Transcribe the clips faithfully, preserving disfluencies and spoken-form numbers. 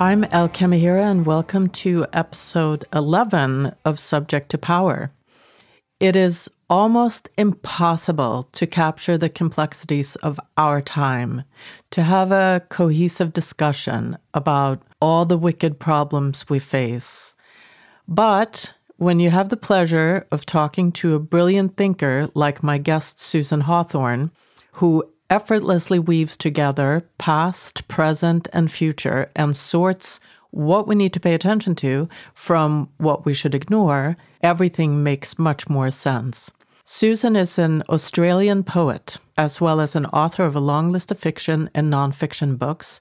I'm Elle Kamehira, and welcome to episode eleven of Subject to Power. It is almost impossible to capture the complexities of our time, to have a cohesive discussion about all the wicked problems we face. But when you have the pleasure of talking to a brilliant thinker like my guest Susan Hawthorne, who effortlessly weaves together past, present, and future and sorts what we need to pay attention to from what we should ignore, everything makes much more sense. Susan is an Australian poet, as well as an author of a long list of fiction and nonfiction books.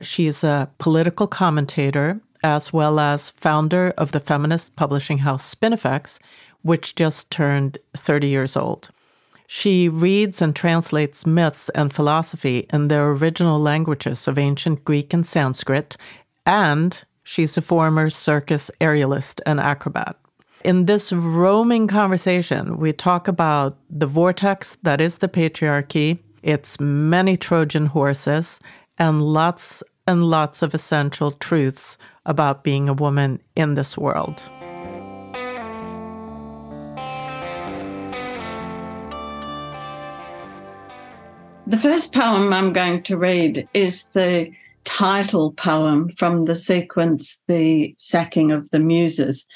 She is a political commentator, as well as founder of the feminist publishing house Spinifex, which just turned thirty years old. She reads and translates myths and philosophy in their original languages of ancient Greek and Sanskrit, and she's a former circus aerialist and acrobat. In this roaming conversation, we talk about the vortex that is the patriarchy, its many Trojan horses, and lots and lots of essential truths about being a woman in this world. The first poem I'm going to read is the title poem from the sequence, The Sacking of the Muses.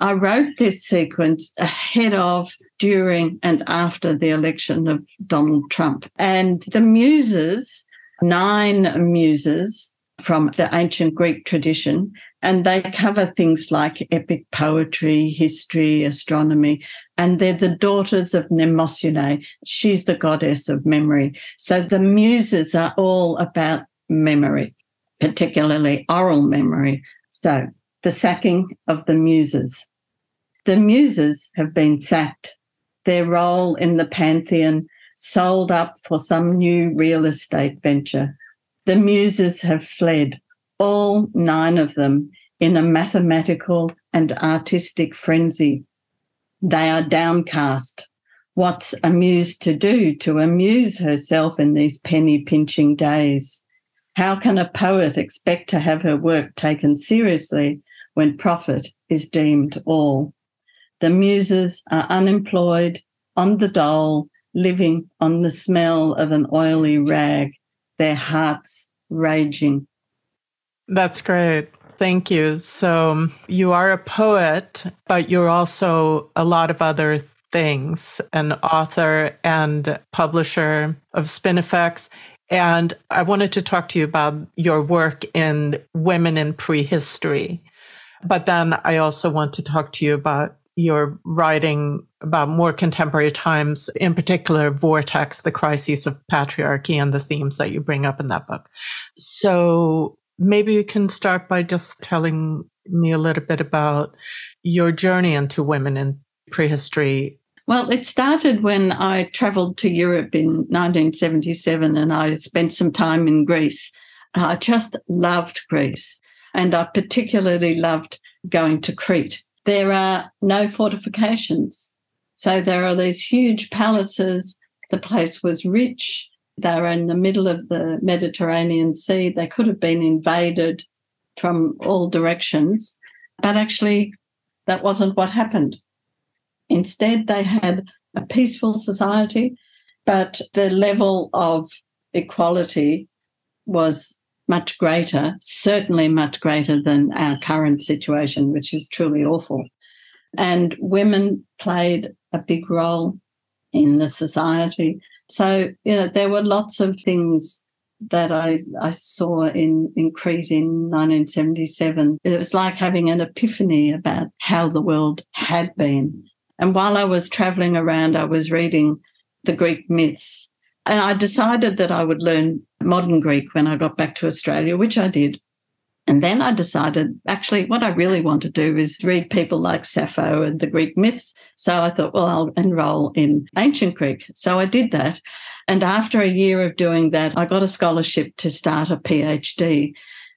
I wrote this sequence ahead of, during, and after the election of Donald Trump. And the muses, nine muses from the ancient Greek tradition, and they cover things like epic poetry, history, astronomy, and they're the daughters of Mnemosyne. She's the goddess of memory. So the muses are all about memory, particularly oral memory. So the sacking of the muses. The muses have been sacked. Their role in the pantheon sold up for some new real estate venture. The muses have fled. All nine of them, in a mathematical and artistic frenzy. They are downcast. What's a muse to do to amuse herself in these penny-pinching days? How can a poet expect to have her work taken seriously when profit is deemed all? The muses are unemployed, on the dole, living on the smell of an oily rag, their hearts raging. That's great. Thank you. So you are a poet, but you're also a lot of other things, an author and publisher of Spinifex. And I wanted to talk to you about your work in women in prehistory. But then I also want to talk to you about your writing about more contemporary times, in particular, Vortex, the Crises of Patriarchy, and the themes that you bring up in that book. So maybe you can start by just telling me a little bit about your journey into women in prehistory. Well, it started when I travelled to Europe in nineteen seventy-seven and I spent some time in Greece. I just loved Greece, and I particularly loved going to Crete. There are no fortifications, so there are these huge palaces. The place was rich. They were in the middle of the Mediterranean Sea. They could have been invaded from all directions, but actually that wasn't what happened. Instead, they had a peaceful society, but the level of equality was much greater, certainly much greater than our current situation, which is truly awful. And women played a big role in the society. So, you know, there were lots of things that I, I saw in, in Crete in nineteen seventy-seven. It was like having an epiphany about how the world had been. And while I was travelling around, I was reading the Greek myths. And I decided that I would learn modern Greek when I got back to Australia, which I did. And then I decided, actually, what I really want to do is read people like Sappho and the Greek myths. So I thought, well, I'll enroll in ancient Greek. So I did that. And after a year of doing that, I got a scholarship to start a PhD,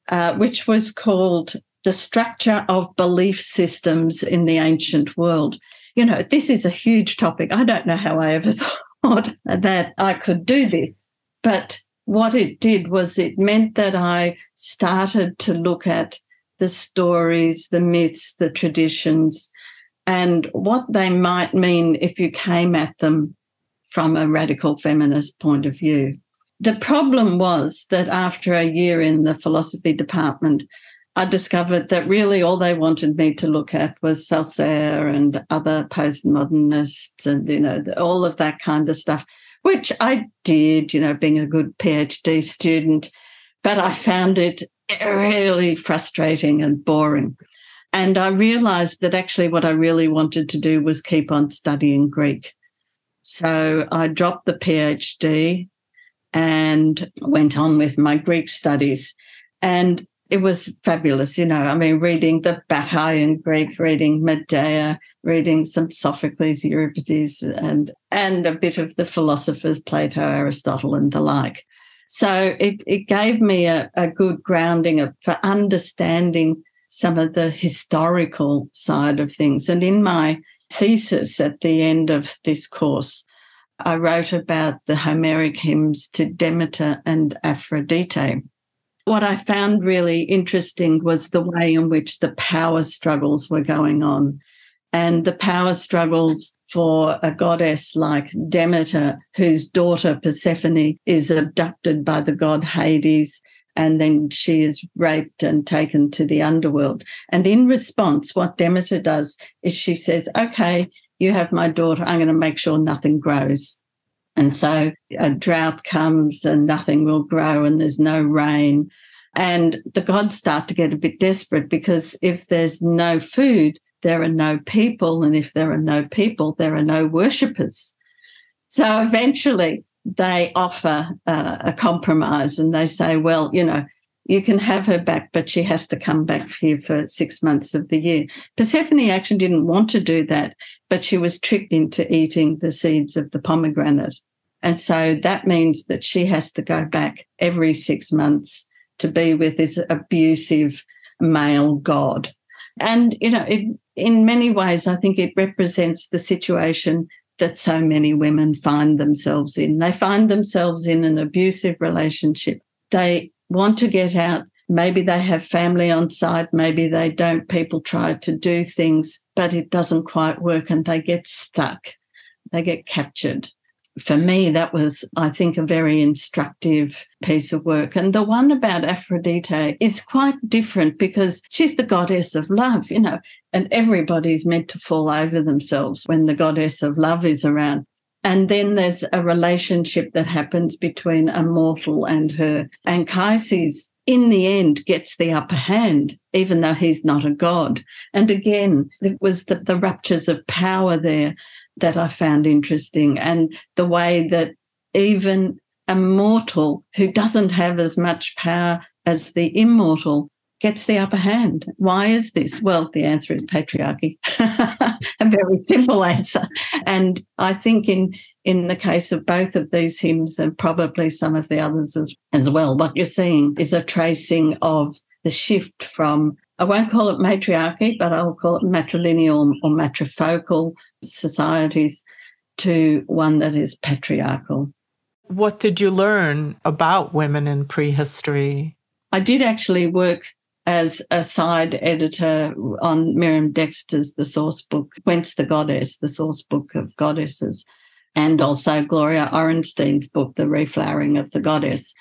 uh, which was called The Structure of Belief Systems in the Ancient World. You know, this is a huge topic. I don't know how I ever thought that I could do this, but what it did was it meant that I started to look at the stories, the myths, the traditions, and what they might mean if you came at them from a radical feminist point of view. The problem was that after a year in the philosophy department, I discovered that really all they wanted me to look at was Saussure and other postmodernists and, you know, all of that kind of stuff, which I did, you know, being a good PhD student, but I found it really frustrating and boring. And I realised that actually what I really wanted to do was keep on studying Greek. So I dropped the PhD and went on with my Greek studies. And it was fabulous, you know, I mean, reading the Bacchae in Greek, reading Medea, reading some Sophocles, Euripides, and, and a bit of the philosophers, Plato, Aristotle, and the like. So it, it gave me a, a good grounding of, for understanding some of the historical side of things. And in my thesis at the end of this course, I wrote about the Homeric hymns to Demeter and Aphrodite. What I found really interesting was the way in which the power struggles were going on, and the power struggles for a goddess like Demeter, whose daughter Persephone is abducted by the god Hades, and then she is raped and taken to the underworld. And in response, what Demeter does is she says, okay, you have my daughter, I'm going to make sure nothing grows. And so a drought comes and nothing will grow and there's no rain. And the gods start to get a bit desperate, because if there's no food, there are no people. And if there are no people, there are no worshippers. So eventually they offer uh, a compromise, and they say, well, you know, you can have her back, but she has to come back here for six months of the year. Persephone actually didn't want to do that, but she was tricked into eating the seeds of the pomegranate. And so that means that she has to go back every six months to be with this abusive male god. And, you know, it, in many ways, I think it represents the situation that so many women find themselves in. They find themselves in an abusive relationship. They want to get out. Maybe they have family on side, maybe they don't. People try to do things, but it doesn't quite work and they get stuck. They get captured. For me, that was, I think, a very instructive piece of work. And the one about Aphrodite is quite different, because she's the goddess of love, you know, and everybody's meant to fall over themselves when the goddess of love is around. And then there's a relationship that happens between a mortal and her. And Anchises, in the end, gets the upper hand, even though he's not a god. And again, it was the, the ruptures of power there that I found interesting, and the way that even a mortal who doesn't have as much power as the immortal gets the upper hand. Why is this? Well, the answer is patriarchy, a very simple answer. And I think in in the case of both of these hymns, and probably some of the others as, as well, what you're seeing is a tracing of the shift from, I won't call it matriarchy, but I'll call it matrilineal or matrifocal societies, to one that is patriarchal. What did you learn about women in prehistory? I did actually work as a side editor on Miriam Dexter's The Source Book, Whence the Goddess, The Source Book of Goddesses, and also Gloria Orenstein's book, The Reflowering of the Goddess.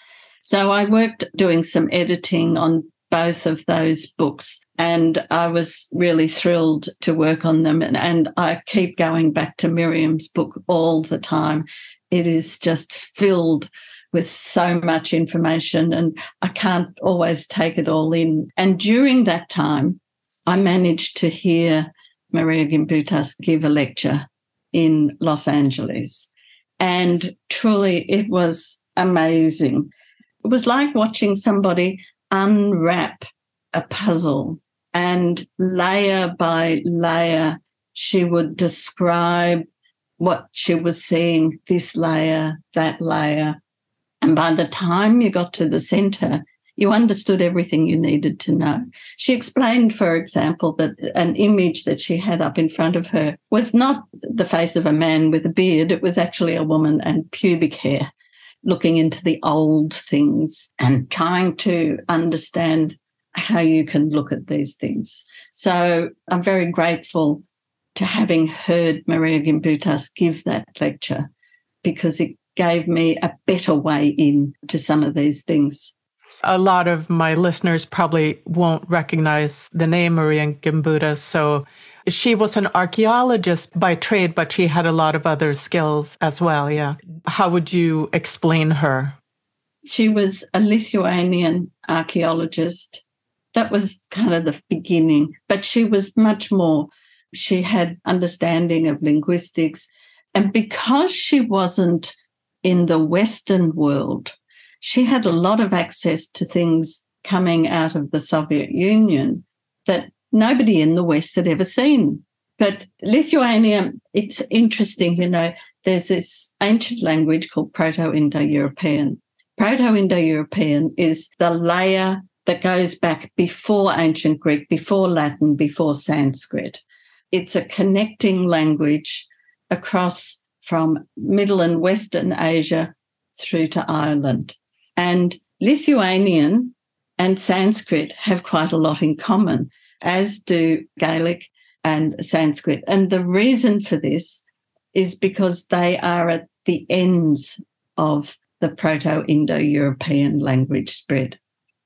So I worked doing some editing on both of those books, and I was really thrilled to work on them. And, and I keep going back to Miriam's book all the time. It is just filled with so much information, and I can't always take it all in. And during that time, I managed to hear Marija Gimbutas give a lecture in Los Angeles. And truly, it was amazing. It was like watching somebody unwrap a puzzle, and layer by layer, she would describe what she was seeing, this layer, that layer. And by the time you got to the centre, you understood everything you needed to know. She explained, for example, that an image that she had up in front of her was not the face of a man with a beard. It was actually a woman and pubic hair. looking into the old things and trying to understand how you can look at these things. So I'm very grateful to having heard Marija Gimbutas give that lecture, because it gave me a better way in to some of these things. A lot of my listeners probably won't recognize the name Marija Gimbutas. So she was an archaeologist by trade, but she had a lot of other skills as well. Yeah. How would you explain her? She was a Lithuanian archaeologist. That was kind of the beginning, but she was much more. She had understanding of linguistics. And because she wasn't in the Western world, she had a lot of access to things coming out of the Soviet Union that nobody in the West had ever seen. But Lithuania, it's interesting, you know, there's this ancient language called Proto-Indo-European. Proto-Indo-European is the layer that goes back before ancient Greek, before Latin, before Sanskrit. It's a connecting language across from Middle and Western Asia through to Ireland. And Lithuanian and Sanskrit have quite a lot in common, as do Gaelic and Sanskrit. And the reason for this is because they are at the ends of the Proto-Indo-European language spread.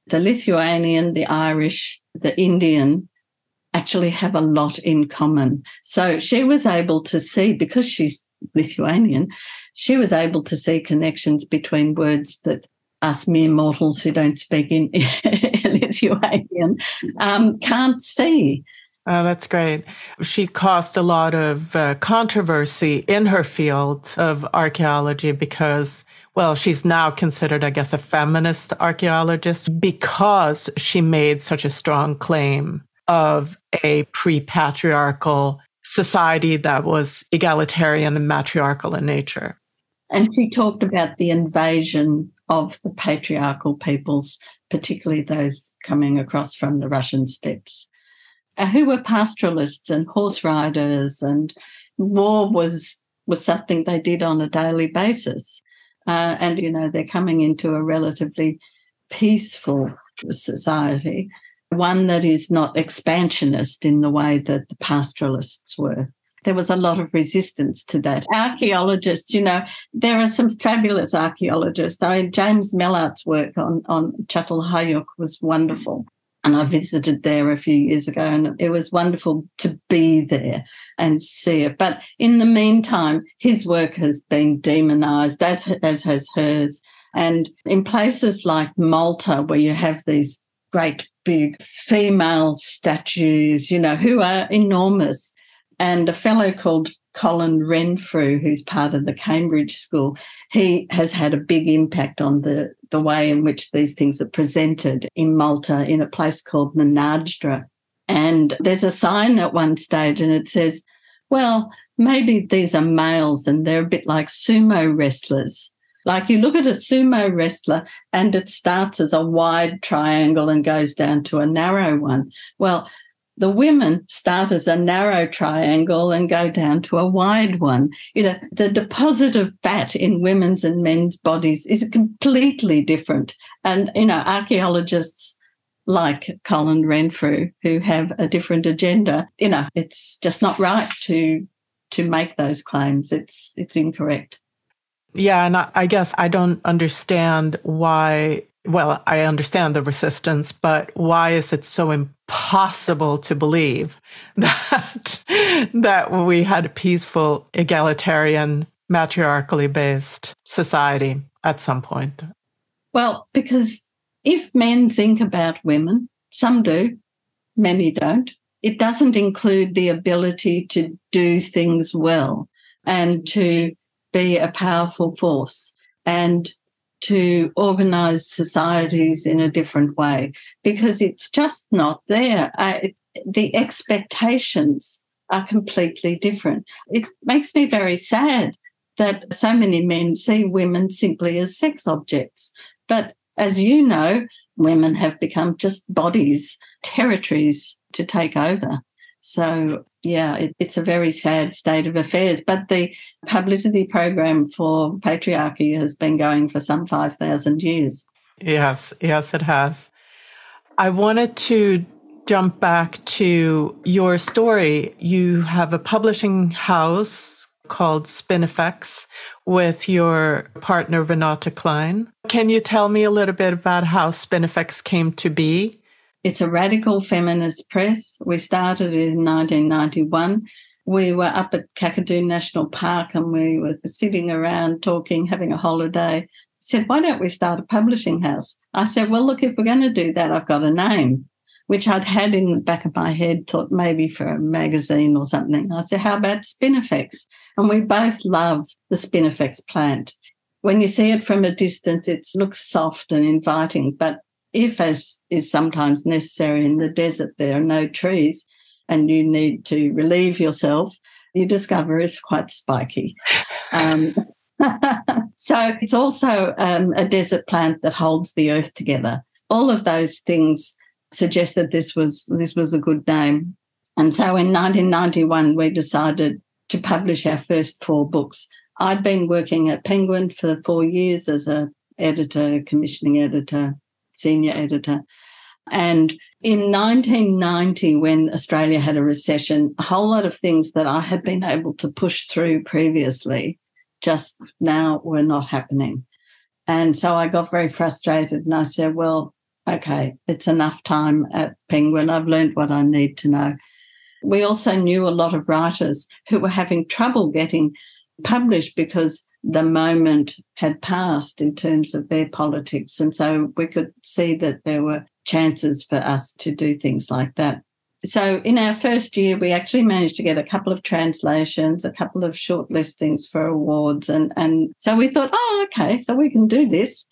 The Lithuanian, the Irish, the Indian actually have a lot in common. So she was able to see, because she's Lithuanian, she was able to see connections between words that us mere mortals who don't speak in Lithuanian um, can't see. Oh, that's great. She caused a lot of uh, controversy in her field of archaeology because, well, she's now considered, I guess, a feminist archaeologist because she made such a strong claim of a pre-patriarchal society that was egalitarian and matriarchal in nature. And she talked about the invasion of the patriarchal peoples, particularly those coming across from the Russian steppes, uh, who were pastoralists and horse riders, and war was was something they did on a daily basis. Uh, and, you know, they're coming into a relatively peaceful society, one that is not expansionist in the way that the pastoralists were. There was a lot of resistance to that. Archaeologists, you know, there are some fabulous archaeologists. I mean, James Mellart's work on, on Çatalhöyük was wonderful. And I visited there a few years ago, and it was wonderful to be there and see it. But in the meantime, his work has been demonised, as, as has hers. And in places like Malta, where you have these great big female statues, you know, who are enormous. And a fellow called Colin Renfrew, who's part of the Cambridge School, he has had a big impact on the, the way in which these things are presented in Malta, in a place called Menajdra. And there's a sign at one stage and it says, well, maybe these are males and they're a bit like sumo wrestlers. Like you look at a sumo wrestler and it starts as a wide triangle and goes down to a narrow one. Well, the women start as a narrow triangle and go down to a wide one. You know, the deposit of fat in women's and men's bodies is completely different. And, you know, archaeologists like Colin Renfrew, who have a different agenda, you know, it's just not right to to make those claims. It's it's incorrect. Yeah, and I, I guess I don't understand why. Well, I understand the resistance, but why is it so impossible to believe that that we had a peaceful, egalitarian, matriarchally based society at some point? Well, because if men think about women, some do, many don't, it doesn't include the ability to do things well and to be a powerful force and to organise societies in a different way, because it's just not there. I, the expectations are completely different. It makes me very sad that so many men see women simply as sex objects. But as you know, women have become just bodies, territories to take over. So yeah, it, it's a very sad state of affairs. But the publicity program for patriarchy has been going for some five thousand years. Yes, yes, it has. I wanted to jump back to your story. You have a publishing house called Spinifex with your partner, Renata Klein. Can you tell me a little bit about how Spinifex came to be? It's a radical feminist press. We started it in nineteen ninety-one. We were up at Kakadu National Park and we were sitting around talking, having a holiday. I said, why don't we start a publishing house? I said, well, look, if we're going to do that, I've got a name, which I'd had in the back of my head, thought maybe for a magazine or something. I said, how about Spinifex? And we both love the Spinifex plant. When you see it from a distance, it looks soft and inviting, but if, as is sometimes necessary in the desert, there are no trees and you need to relieve yourself, you discover it's quite spiky. Um, so it's also um, a desert plant that holds the earth together. All of those things suggest that this was, this was a good name. And so in nineteen ninety-one, we decided to publish our first four books. I'd been working at Penguin for four years as an editor, commissioning editor, senior editor. And in nineteen ninety, when Australia had a recession, a whole lot of things that I had been able to push through previously just now were not happening. And so I got very frustrated and I said, well, okay, it's enough time at Penguin. I've learned what I need to know. We also knew a lot of writers who were having trouble getting published because the moment had passed in terms of their politics. And so we could see that there were chances for us to do things like that. So in our first year, we actually managed to get a couple of translations, a couple of short listings for awards. And, and so we thought, oh, okay, so we can do this.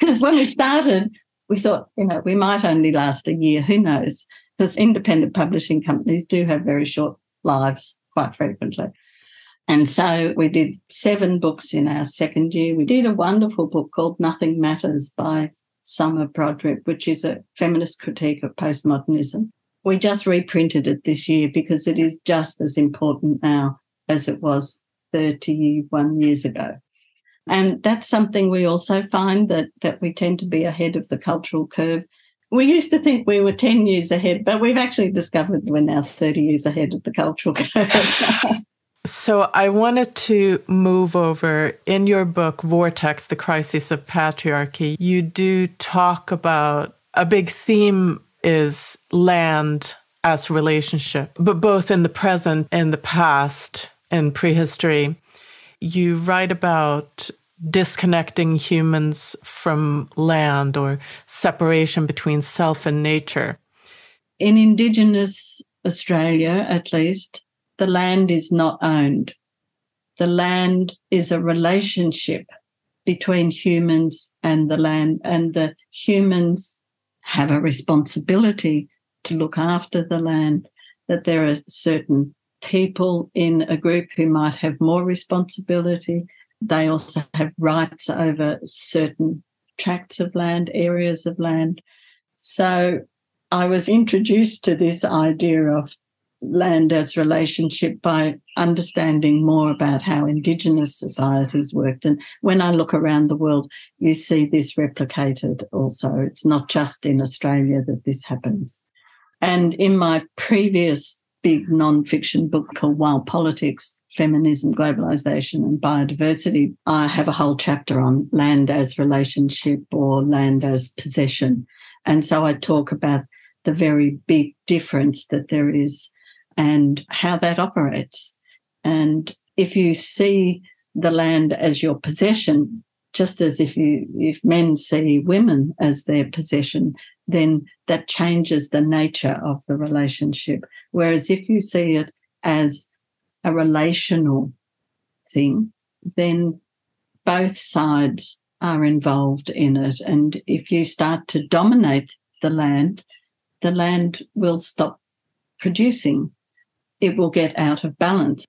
Because when we started, we thought, you know, we might only last a year, who knows? Because independent publishing companies do have very short lives quite frequently. And so we did seven books in our second year. We did a wonderful book called Nothing Matters by Summer Brodribb, which is a feminist critique of postmodernism. We just reprinted it this year because it is just as important now as it was thirty-one years ago. And that's something we also find, that, that we tend to be ahead of the cultural curve. We used to think we were ten years ahead, but we've actually discovered we're now thirty years ahead of the cultural curve. So I wanted to move over. In your book, Vortex, The Crisis of Patriarchy, you do talk about a big theme is land as relationship, but both in the present and the past and prehistory. You write about disconnecting humans from land or separation between self and nature. In Indigenous Australia, at least, the land is not owned. The land is a relationship between humans and the land, and the humans have a responsibility to look after the land, that there are certain people in a group who might have more responsibility. They also have rights over certain tracts of land, areas of land. So I was introduced to this idea of land as relationship by understanding more about how Indigenous societies worked. And when I look around the world, you see this replicated also. It's not just in Australia that this happens. And in my previous big non-fiction book called Wild Politics, Feminism, Globalization and Biodiversity, I have a whole chapter on land as relationship or land as possession. And so I talk about the very big difference that there is and how that operates. And if you see the land as your possession, just as if you if men see women as their possession, then that changes the nature of the relationship. Whereas if you see it as a relational thing, then both sides are involved in it. And if you start to dominate the land, the land will stop producing. It will get out of balance.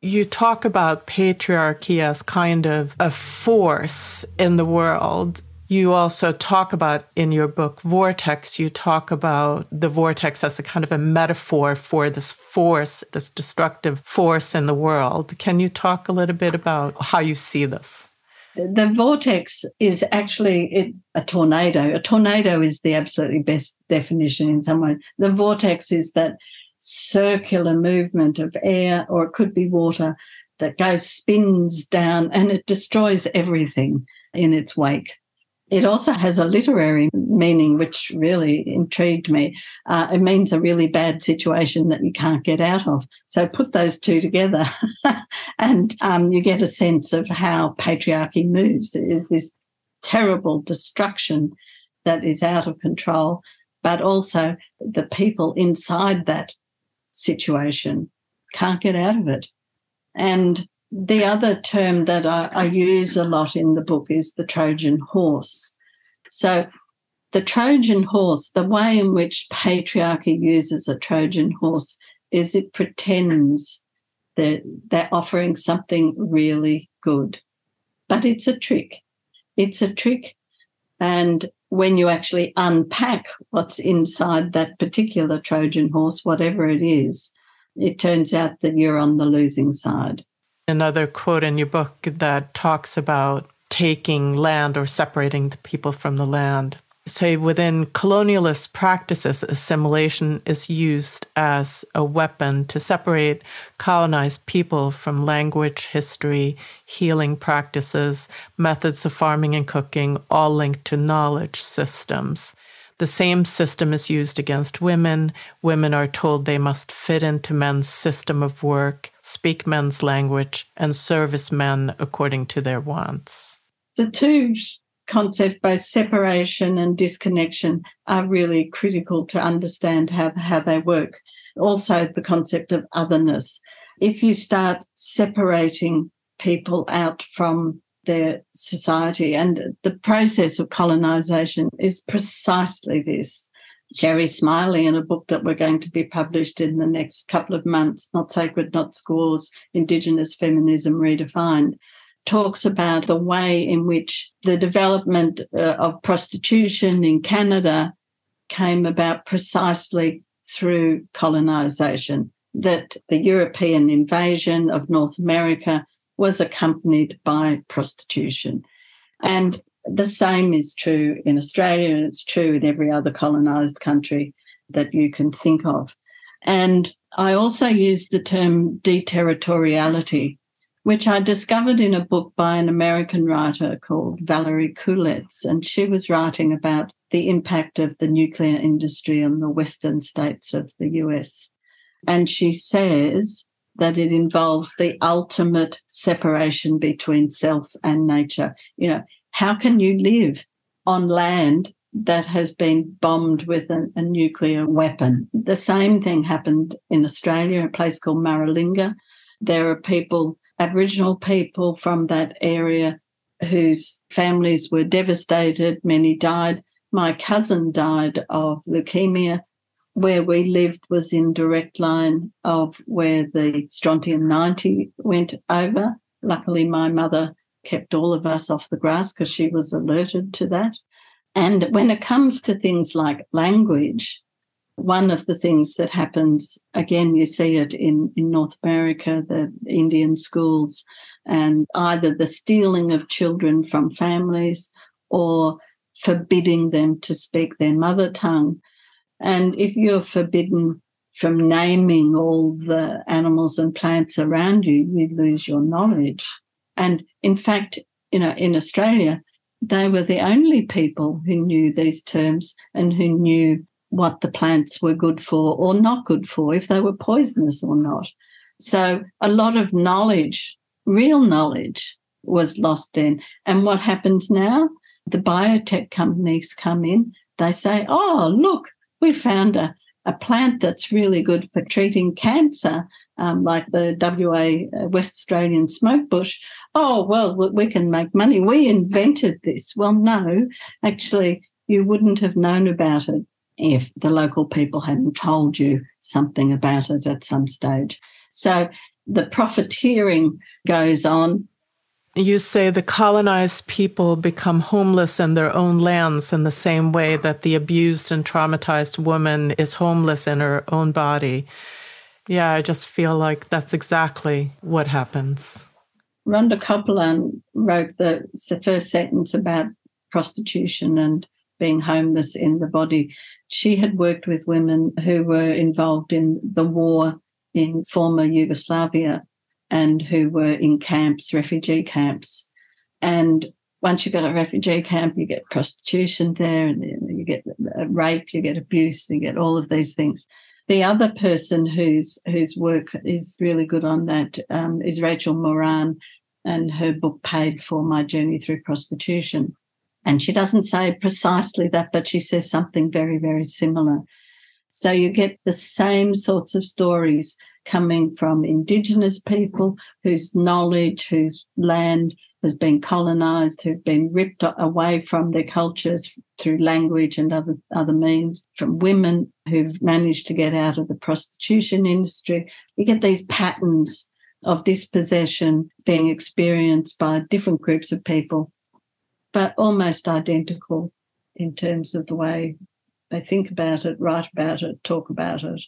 You talk about patriarchy as kind of a force in the world You also talk about, in your book, Vortex, you talk about the vortex as a kind of a metaphor for this force, this destructive force in the world. Can you talk a little bit about how you see this? The vortex is actually a tornado. A tornado is the absolutely best definition in some way. The vortex is that circular movement of air, or it could be water, that goes, spins down, and it destroys everything in its wake. It also has a literary meaning, which really intrigued me. Uh, it means a really bad situation that you can't get out of. So put those two together and um, you get a sense of how patriarchy moves. It is this terrible destruction that is out of control, but also the people inside that situation can't get out of it. And the other term that I, I use a lot in the book is the Trojan horse. So the Trojan horse, the way in which patriarchy uses a Trojan horse is it pretends that they're offering something really good. But it's a trick. It's a trick. And when you actually unpack what's inside that particular Trojan horse, whatever it is, it turns out that you're on the losing side. Another quote in your book that talks about taking land or separating the people from the land. Say, within colonialist practices, assimilation is used as a weapon to separate colonized people from language, history, healing practices, methods of farming and cooking, all linked to knowledge systems. The same system is used against women. Women are told they must fit into men's system of work, speak men's language, and service men according to their wants. The two concepts, both separation and disconnection, are really critical to understand how, how they work. Also, the concept of otherness. If you start separating people out from their society. And the process of colonisation is precisely this. Jerry Smiley, in a book that we're going to be published in the next couple of months, Not Sacred, Not Squaws, Indigenous Feminism Redefined, talks about the way in which the development of prostitution in Canada came about precisely through colonisation, that the European invasion of North America was accompanied by prostitution. And the same is true in Australia, and it's true in every other colonised country that you can think of. And I also use the term deterritoriality, which I discovered in a book by an American writer called Valerie Kuletz, and she was writing about the impact of the nuclear industry on the western states of the U S. And she says that it involves the ultimate separation between self and nature. You know, how can you live on land that has been bombed with a, a nuclear weapon? The same thing happened in Australia, a place called Maralinga. There are people, Aboriginal people from that area whose families were devastated. Many died. My cousin died of leukemia. Where we lived was in direct line of where the strontium ninety went over. Luckily, my mother kept all of us off the grass because she was alerted to that. And when it comes to things like language, one of the things that happens, again, you see it in, in North America, the Indian schools, and either the stealing of children from families or forbidding them to speak their mother tongue. And if you're forbidden from naming all the animals and plants around you, you lose your knowledge. And in fact, you know, in Australia, they were the only people who knew these terms and who knew what the plants were good for or not good for, if they were poisonous or not. So a lot of knowledge, real knowledge, was lost then. And what happens now? The biotech companies come in. They say, oh, look, we found a, a plant that's really good for treating cancer, um, like the W A, West Australian smoke bush. Oh, well, we can make money. We invented this. Well, no, actually, you wouldn't have known about it if the local people hadn't told you something about it at some stage. So the profiteering goes on. You say the colonized people become homeless in their own lands in the same way that the abused and traumatized woman is homeless in her own body. Yeah, I just feel like that's exactly what happens. Rhonda Copeland wrote the first sentence about prostitution and being homeless in the body. She had worked with women who were involved in the war in former Yugoslavia and who were in camps, refugee camps. And once you got a refugee camp, you get prostitution there, and you get rape, you get abuse, you get all of these things. The other person whose whose work is really good on that um, is Rachel Moran, and her book Paid for: My Journey Through Prostitution. And she doesn't say precisely that, but she says something very, very similar. So you get the same sorts of stories coming from Indigenous people whose knowledge, whose land has been colonised, who've been ripped away from their cultures through language and other, other means, from women who've managed to get out of the prostitution industry. You get these patterns of dispossession being experienced by different groups of people, but almost identical in terms of the way they think about it, write about it, talk about it.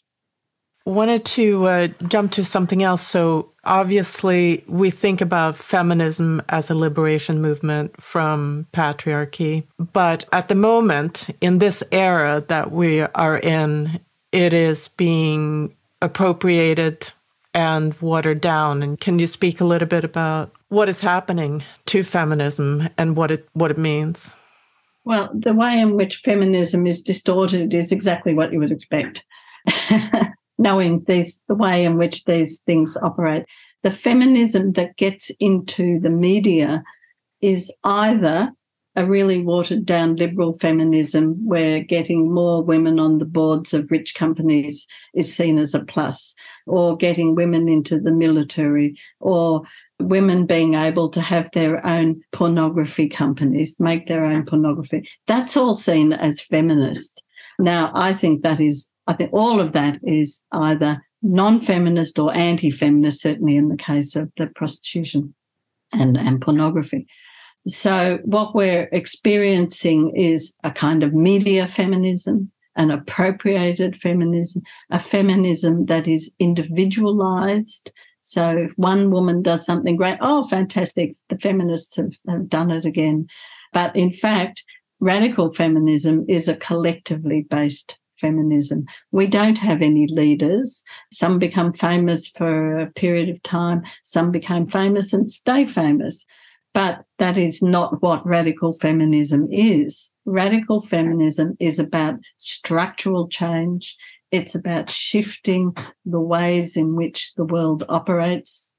Wanted to uh, jump to something else. So obviously we think about feminism as a liberation movement from patriarchy. But at the moment, in this era that we are in, it is being appropriated and watered down. And can you speak a little bit about what is happening to feminism and what it what it means? Well, the way in which feminism is distorted is exactly what you would expect. Knowing these, the way in which these things operate. The feminism that gets into the media is either a really watered-down liberal feminism where getting more women on the boards of rich companies is seen as a plus, or getting women into the military, or women being able to have their own pornography companies, make their own pornography. That's all seen as feminist. Now, I think that is I think all of that is either non-feminist or anti-feminist, certainly in the case of the prostitution and, and pornography. So what we're experiencing is a kind of media feminism, an appropriated feminism, a feminism that is individualised. So if one woman does something great, oh, fantastic, the feminists have, have done it again. But in fact, radical feminism is a collectively based feminism. We don't have any leaders. Some become famous for a period of time. Some become famous and stay famous. But that is not what radical feminism is. Radical feminism is about structural change. It's about shifting the ways in which the world operates.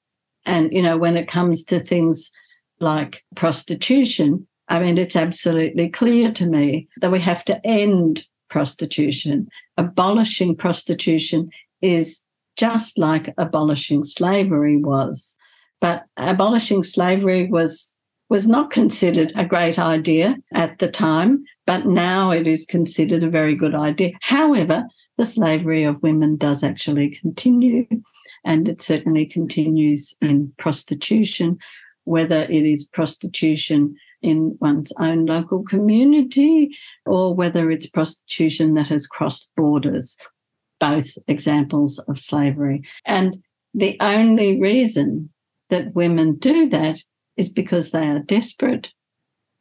And, you know, when it comes to things like prostitution, I mean, it's absolutely clear to me that we have to end prostitution. Abolishing prostitution is just like abolishing slavery was. But abolishing slavery was, was not considered a great idea at the time, but now it is considered a very good idea. However, the slavery of women does actually continue, and it certainly continues in prostitution, whether it is prostitution in one's own local community or whether it's prostitution that has crossed borders, both examples of slavery. And the only reason that women do that is because they are desperate,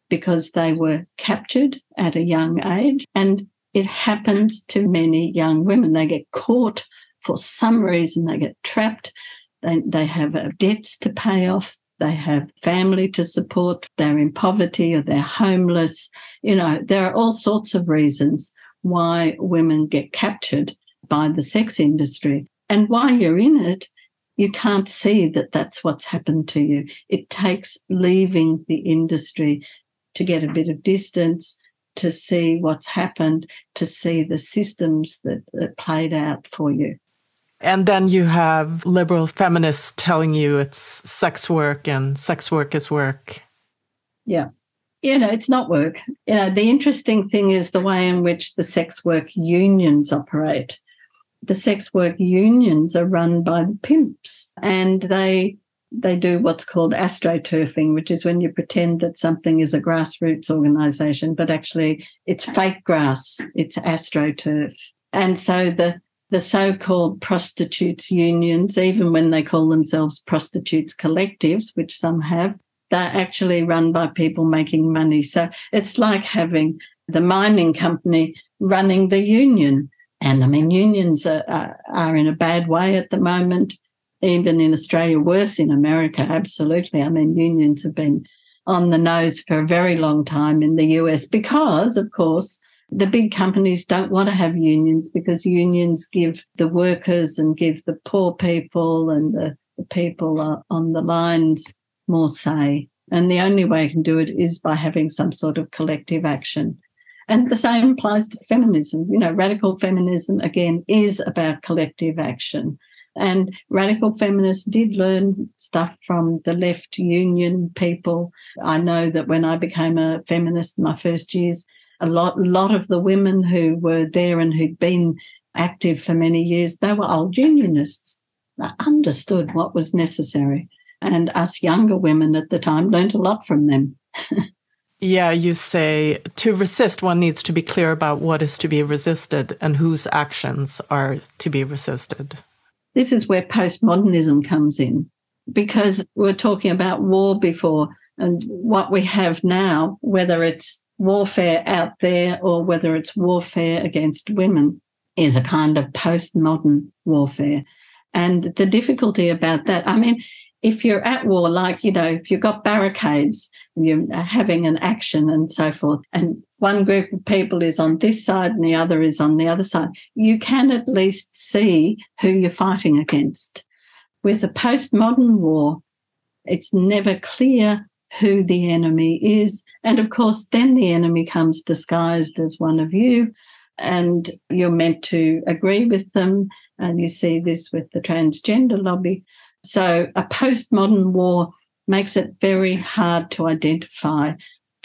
because they were captured at a young age, and it happens to many young women. They get caught for some reason, they get trapped, they, they have debts to pay off, they have family to support, they're in poverty or they're homeless. You know, there are all sorts of reasons why women get captured by the sex industry. And while you're in it, you can't see that that's what's happened to you. It takes leaving the industry to get a bit of distance, to see what's happened, to see the systems that, that played out for you. And then you have liberal feminists telling you it's sex work and sex work is work. Yeah. You know, it's not work. You know, the interesting thing is the way in which the sex work unions operate. The sex work unions are run by the pimps, and they they do what's called astroturfing, which is when you pretend that something is a grassroots organisation, but actually it's fake grass, it's astroturf. And so the the so-called prostitutes unions, even when they call themselves prostitutes collectives, which some have, they're actually run by people making money. So it's like having the mining company running the union. And, I mean, unions are, are, are in a bad way at the moment, even in Australia, worse in America, absolutely. I mean, unions have been on the nose for a very long time in the U S because, of course, the big companies don't want to have unions because unions give the workers and give the poor people and the, the people on the lines more say. And the only way you can do it is by having some sort of collective action. And the same applies to feminism. You know, radical feminism, again, is about collective action. And radical feminists did learn stuff from the left union people. I know that when I became a feminist in my first years, a lot, lot of the women who were there and who'd been active for many years, they were old unionists. They understood what was necessary. And us younger women at the time learned a lot from them. Yeah, you say to resist, one needs to be clear about what is to be resisted and whose actions are to be resisted. This is where postmodernism comes in, because we're talking about war before, and what we have now, whether it's warfare out there or whether it's warfare against women, is a kind of postmodern warfare. And the difficulty about that, I mean, if you're at war, like, you know, if you've got barricades, you're having an action and so forth, and one group of people is on this side and the other is on the other side, you can at least see who you're fighting against. With a postmodern war, it's never clear who the enemy is. And, of course, then the enemy comes disguised as one of you and you're meant to agree with them. And you see this with the transgender lobby. So a postmodern war makes it very hard to identify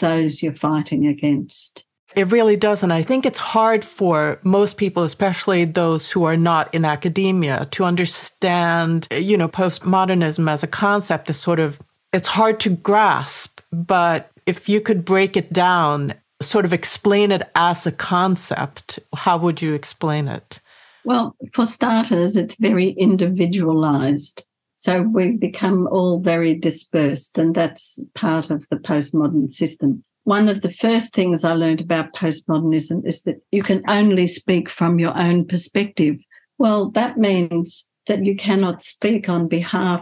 those you're fighting against. It really does. And I think it's hard for most people, especially those who are not in academia, to understand, you know, postmodernism as a concept is sort of, it's hard to grasp. But if you could break it down, sort of explain it as a concept, how would you explain it? Well, for starters, it's very individualized. So we become all very dispersed, and that's part of the postmodern system. One of the first things I learned about postmodernism is that you can only speak from your own perspective. Well, that means that you cannot speak on behalf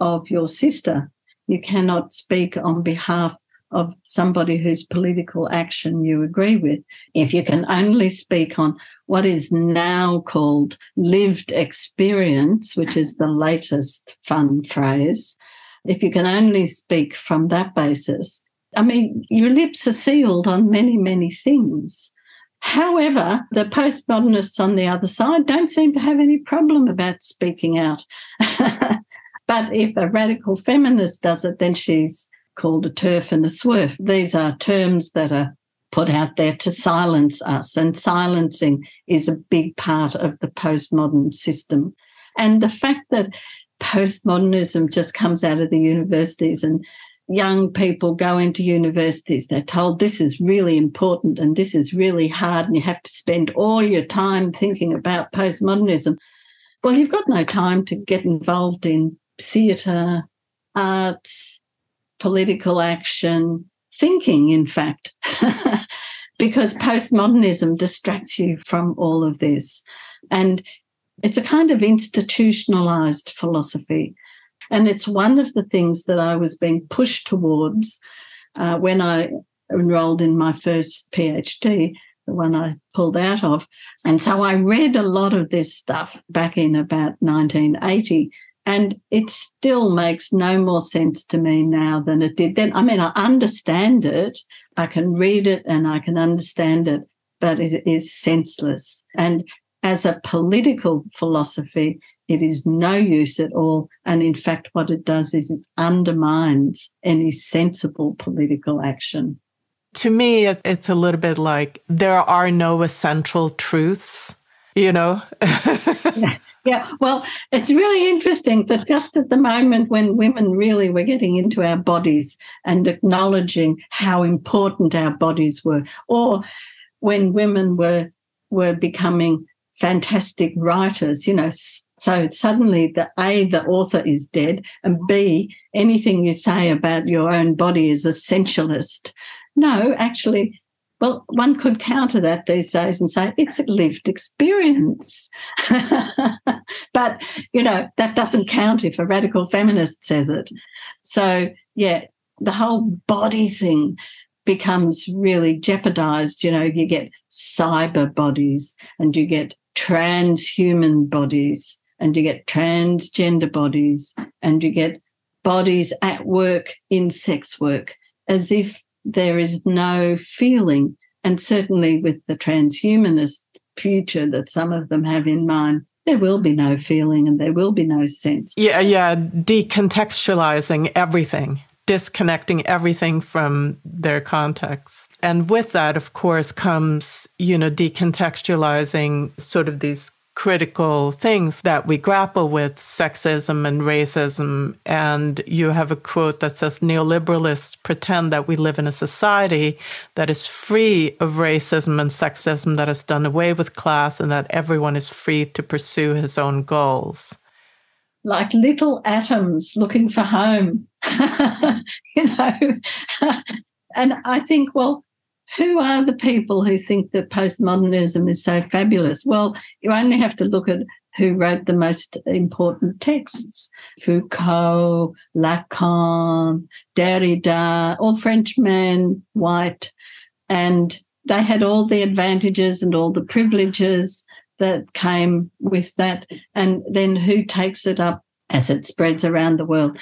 of your sister. You cannot speak on behalf of somebody whose political action you agree with. If you can only speak on what is now called lived experience, which is the latest fun phrase, if you can only speak from that basis, I mean, your lips are sealed on many, many things. However, the postmodernists on the other side don't seem to have any problem about speaking out. But if a radical feminist does it, then she's called a TERF and a SWERF. These are terms that are put out there to silence us, and silencing is a big part of the postmodern system. And the fact that postmodernism just comes out of the universities and young people go into universities, they're told this is really important and this is really hard and you have to spend all your time thinking about postmodernism. Well, you've got no time to get involved in theatre, arts, political action, thinking, in fact, because postmodernism distracts you from all of this. And it's a kind of institutionalized philosophy. And it's one of the things that I was being pushed towards uh, when I enrolled in my first PhD, the one I pulled out of. And so I read a lot of this stuff back in about nineteen eighty. And it still makes no more sense to me now than it did then. I mean, I understand it. I can read it and I can understand it, but it is senseless. And as a political philosophy, it is no use at all. And in fact, what it does is it undermines any sensible political action. To me, it's a little bit like there are no essential truths, you know? Yeah. Yeah, well, it's really interesting that just at the moment when women really were getting into our bodies and acknowledging how important our bodies were, or when women were were becoming fantastic writers, you know, so suddenly the A, the author is dead, and B, anything you say about your own body is essentialist. No, actually, well, one could counter that these days and say it's a lived experience. But, you know, that doesn't count if a radical feminist says it. So, yeah, the whole body thing becomes really jeopardised. You know, you get cyber bodies and you get transhuman bodies and you get transgender bodies and you get bodies at work in sex work, as if there is no feeling, and certainly with the transhumanist future that some of them have in mind, there will be no feeling and there will be no sense. Yeah, yeah, decontextualizing everything, disconnecting everything from their context. And with that, of course, comes, you know, decontextualizing sort of these critical things that we grapple with, sexism and racism. And you have a quote that says, neoliberalists pretend that we live in a society that is free of racism and sexism, that has done away with class, and that everyone is free to pursue his own goals. Like little atoms looking for home, you know. And I think, well, who are the people who think that postmodernism is so fabulous? Well, you only have to look at who wrote the most important texts. Foucault, Lacan, Derrida, all Frenchmen, white. And they had all the advantages and all the privileges that came with that. And then who takes it up as it spreads around the world?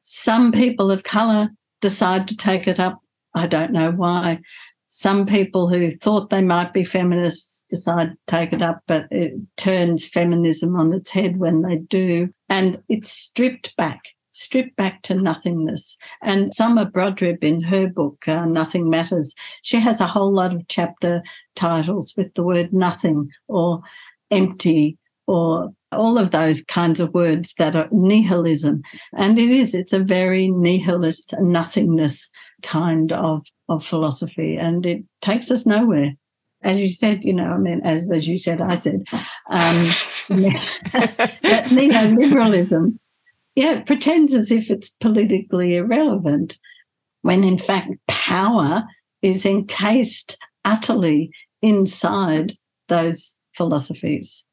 Some people of colour decide to take it up. I don't know why. Some people who thought they might be feminists decide to take it up, but it turns feminism on its head when they do. And it's stripped back, stripped back to nothingness. And Summer Brodribb, in her book, uh, Nothing Matters, she has a whole lot of chapter titles with the word nothing or empty or all of those kinds of words that are nihilism. And it is, it's a very nihilist nothingness kind of, of philosophy, and it takes us nowhere. As you said, you know, I mean, as, as you said, I said, um, that neoliberalism, yeah, it pretends as if it's politically irrelevant, when in fact power is encased utterly inside those philosophies,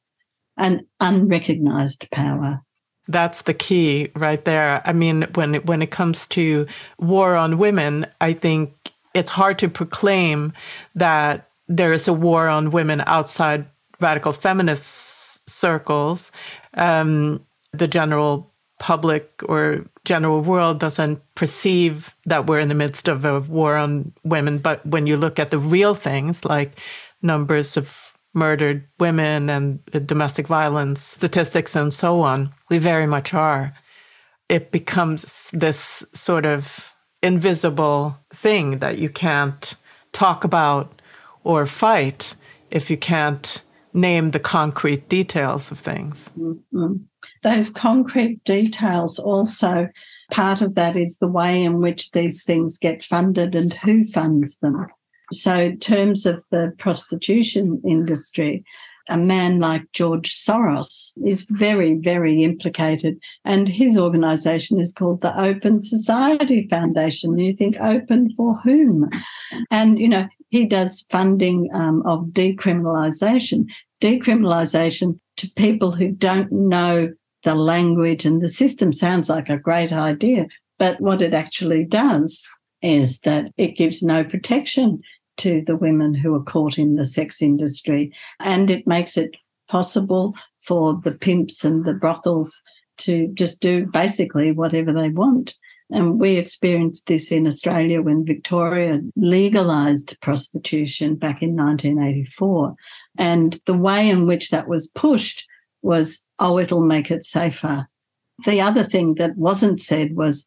and unrecognised power. That's the key right there. I mean, when it, when it comes to war on women, I think it's hard to proclaim that there is a war on women outside radical feminist circles. Um, the general public or general world doesn't perceive that we're in the midst of a war on women. But when you look at the real things, like numbers of murdered women and domestic violence statistics and so on, we very much are. It becomes this sort of invisible thing that you can't talk about or fight if you can't name the concrete details of things. Mm-hmm. Those concrete details also, part of that is the way in which these things get funded and who funds them. So in terms of the prostitution industry, a man like George Soros is very, very implicated, and his organisation is called the Open Society Foundation. You think, open for whom? And, you know, he does funding um, of decriminalisation, decriminalisation to people who don't know the language and the system. Sounds like a great idea, but what it actually does is that it gives no protection to the women who are caught in the sex industry, and it makes it possible for the pimps and the brothels to just do basically whatever they want. And we experienced this in Australia when Victoria legalised prostitution back in nineteen eighty-four. And the way in which that was pushed was, oh, it'll make it safer. The other thing that wasn't said was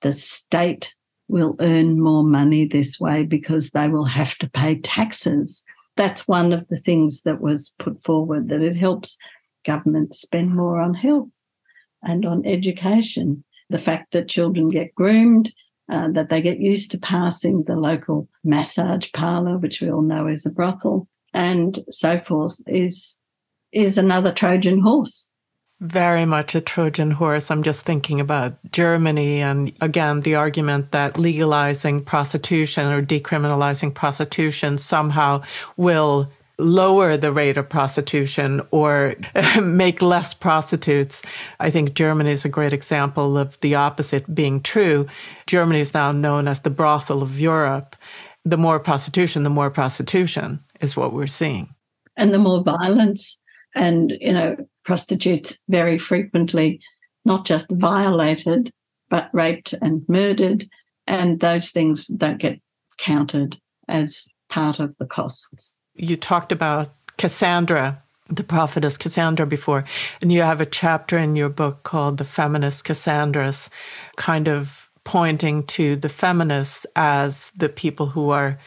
the state will earn more money this way because they will have to pay taxes. That's one of the things that was put forward, that it helps governments spend more on health and on education. The fact that children get groomed, uh, that they get used to passing the local massage parlour, which we all know is a brothel, and so forth, is is another Trojan horse. Very much a Trojan horse. I'm just thinking about Germany and, again, the argument that legalizing prostitution or decriminalizing prostitution somehow will lower the rate of prostitution or make less prostitutes. I think Germany is a great example of the opposite being true. Germany is now known as the brothel of Europe. The more prostitution, the more prostitution is what we're seeing. And the more violence. And, you know, prostitutes very frequently not just violated, but raped and murdered. And those things don't get counted as part of the costs. You talked about Cassandra, the prophetess Cassandra, before, and you have a chapter in your book called The Feminist Cassandras, kind of pointing to the feminists as the people who are,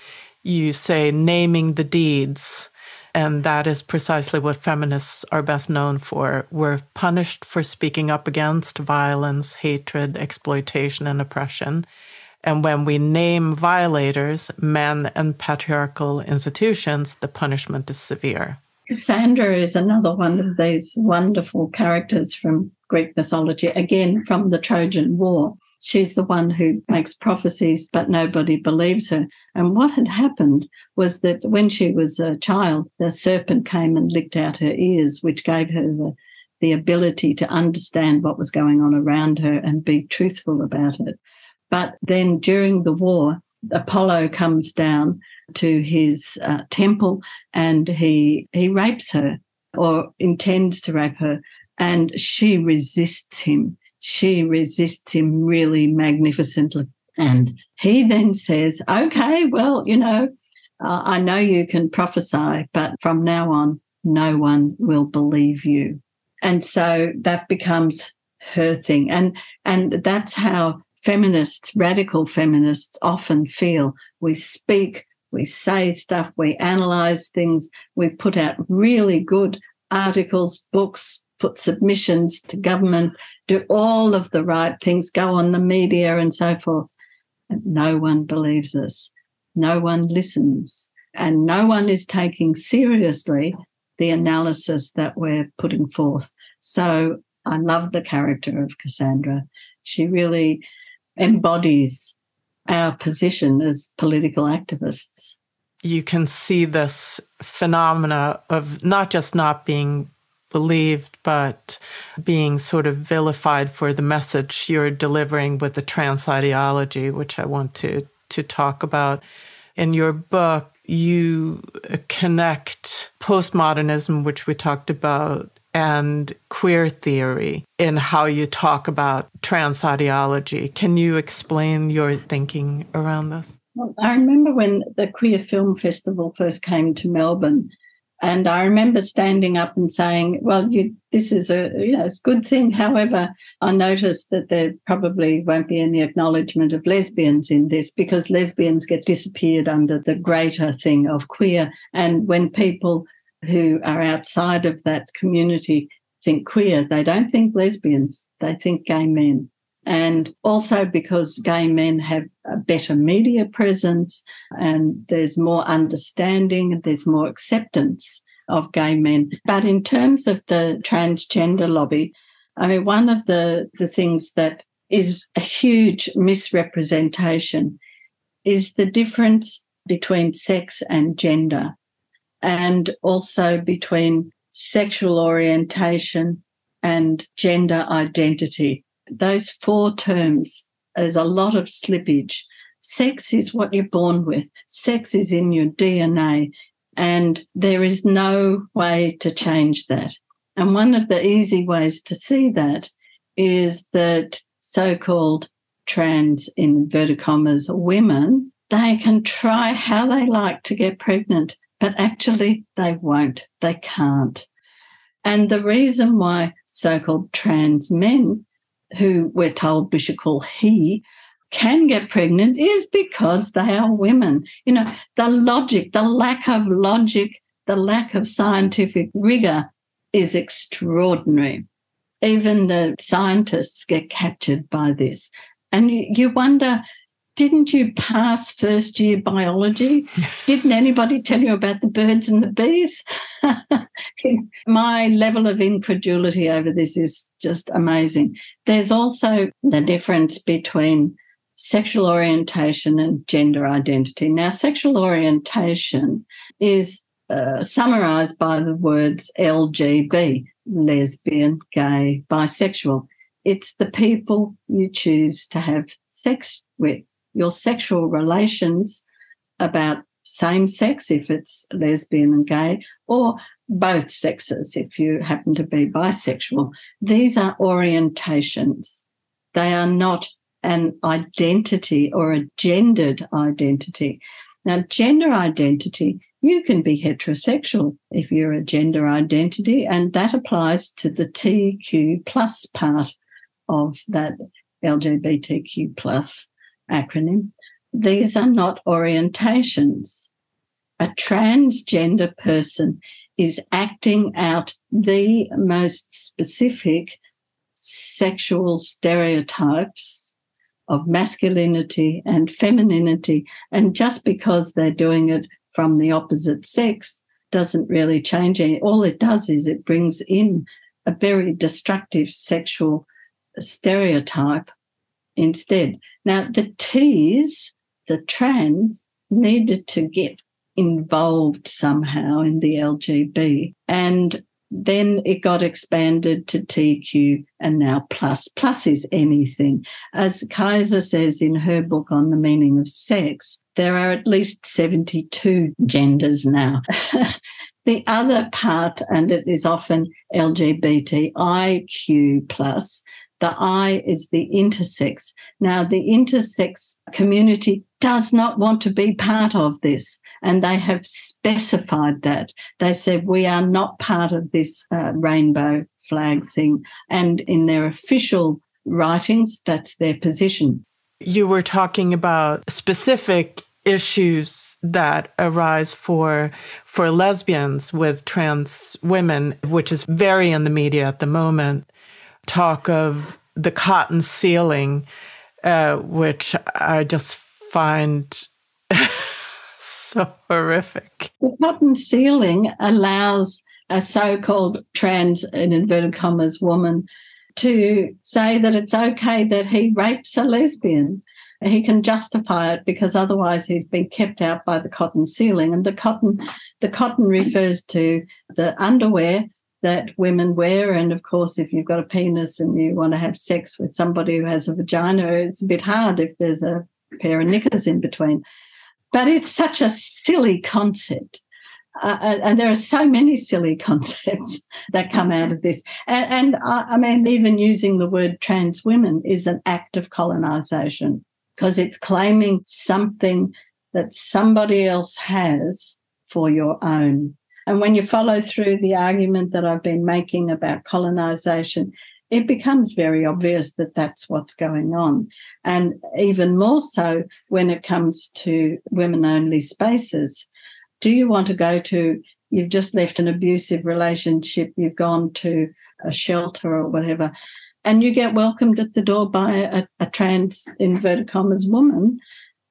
you say, naming the deeds. And that is precisely what feminists are best known for. We're punished for speaking up against violence, hatred, exploitation, and oppression. And when we name violators, men and patriarchal institutions, the punishment is severe. Cassandra is another one of these wonderful characters from Greek mythology, again, from the Trojan War. She's the one who makes prophecies, but nobody believes her. And what had happened was that when she was a child, the serpent came and licked out her ears, which gave her the, the ability to understand what was going on around her and be truthful about it. But then during the war, Apollo comes down to his uh, temple and he he rapes her or intends to rape her, and she resists him. She resists him really magnificently. And he then says, okay, well, you know, uh, I know you can prophesy, but from now on, no one will believe you. And so that becomes her thing. And, and that's how feminists, radical feminists, often feel. We speak, we say stuff, we analyse things, we put out really good articles, books, put submissions to government, do all of the right things, go on the media and so forth. And no one believes us. No one listens. And no one is taking seriously the analysis that we're putting forth. So I love the character of Cassandra. She really embodies our position as political activists. You can see this phenomena of not just not being believed, but being sort of vilified for the message you're delivering with the trans ideology, which I want to, to talk about. In your book, you connect postmodernism, which we talked about, and queer theory in how you talk about trans ideology. Can you explain your thinking around this? Well, I remember when the Queer Film Festival first came to Melbourne, and I remember standing up and saying, well, you, this is a, you know, it's a good thing. However, I noticed that there probably won't be any acknowledgement of lesbians in this because lesbians get disappeared under the greater thing of queer. And when people who are outside of that community think queer, they don't think lesbians, they think gay men. And also because gay men have a better media presence and there's more understanding and there's more acceptance of gay men. But in terms of the transgender lobby, I mean, one of the, the things that is a huge misrepresentation is the difference between sex and gender and also between sexual orientation and gender identity. Those four terms, there's a lot of slippage. Sex is what you're born with. Sex is in your D N A, and there is no way to change that. And one of the easy ways to see that is that so-called trans, in inverted commas, women, they can try how they like to get pregnant, but actually they won't, they can't. And the reason why so-called trans men, who we're told we should call he, can get pregnant is because they are women. You know, the logic, the lack of logic, the lack of scientific rigour is extraordinary. Even the scientists get captured by this. And you wonder, didn't you pass first year biology? Didn't anybody tell you about the birds and the bees? My level of incredulity over this is just amazing. There's also the difference between sexual orientation and gender identity. Now, sexual orientation is uh, summarised by the words L G B, lesbian, gay, bisexual. It's the people you choose to have sex with. Your sexual relations about same sex, if it's lesbian and gay, or both sexes, if you happen to be bisexual. These are orientations. They are not an identity or a gendered identity. Now, gender identity, you can be heterosexual if you're a gender identity, and that applies to the T Q plus part of that L G B T Q plus acronym. These are not orientations. A transgender person is acting out the most specific sexual stereotypes of masculinity and femininity, and just because they're doing it from the opposite sex doesn't really change anything. All it does is it brings in a very destructive sexual stereotype instead. Now, the T's, the trans, needed to get involved somehow in the L G B, and then it got expanded to T Q and now plus. Plus is anything. As Kaiser says in her book on the meaning of sex, there are at least seventy-two genders now. The other part, and it is often L G B T I Q plus, the I is the intersex. Now, the intersex community does not want to be part of this, and they have specified that. They said, we are not part of this uh, rainbow flag thing, and in their official writings, that's their position. You were talking about specific issues that arise for for lesbians with trans women, which is very in the media at the moment. Talk of the cotton ceiling, uh, which I just find so horrific. The cotton ceiling allows a so-called trans, in inverted commas, woman to say that it's okay that he rapes a lesbian. He can justify it because otherwise he's been kept out by the cotton ceiling. And the cotton, the cotton refers to the underwear that women wear, and of course if you've got a penis and you want to have sex with somebody who has a vagina, it's a bit hard if there's a pair of knickers in between. But it's such a silly concept, uh, and there are so many silly concepts that come out of this. And, and I, I mean, even using the word trans women is an act of colonisation, because it's claiming something that somebody else has for your own. And when you follow through the argument that I've been making about colonisation, it becomes very obvious that that's what's going on. And even more so when it comes to women-only spaces. Do you want to go to, you've just left an abusive relationship, you've gone to a shelter or whatever, and you get welcomed at the door by a, a trans, inverted commas, woman,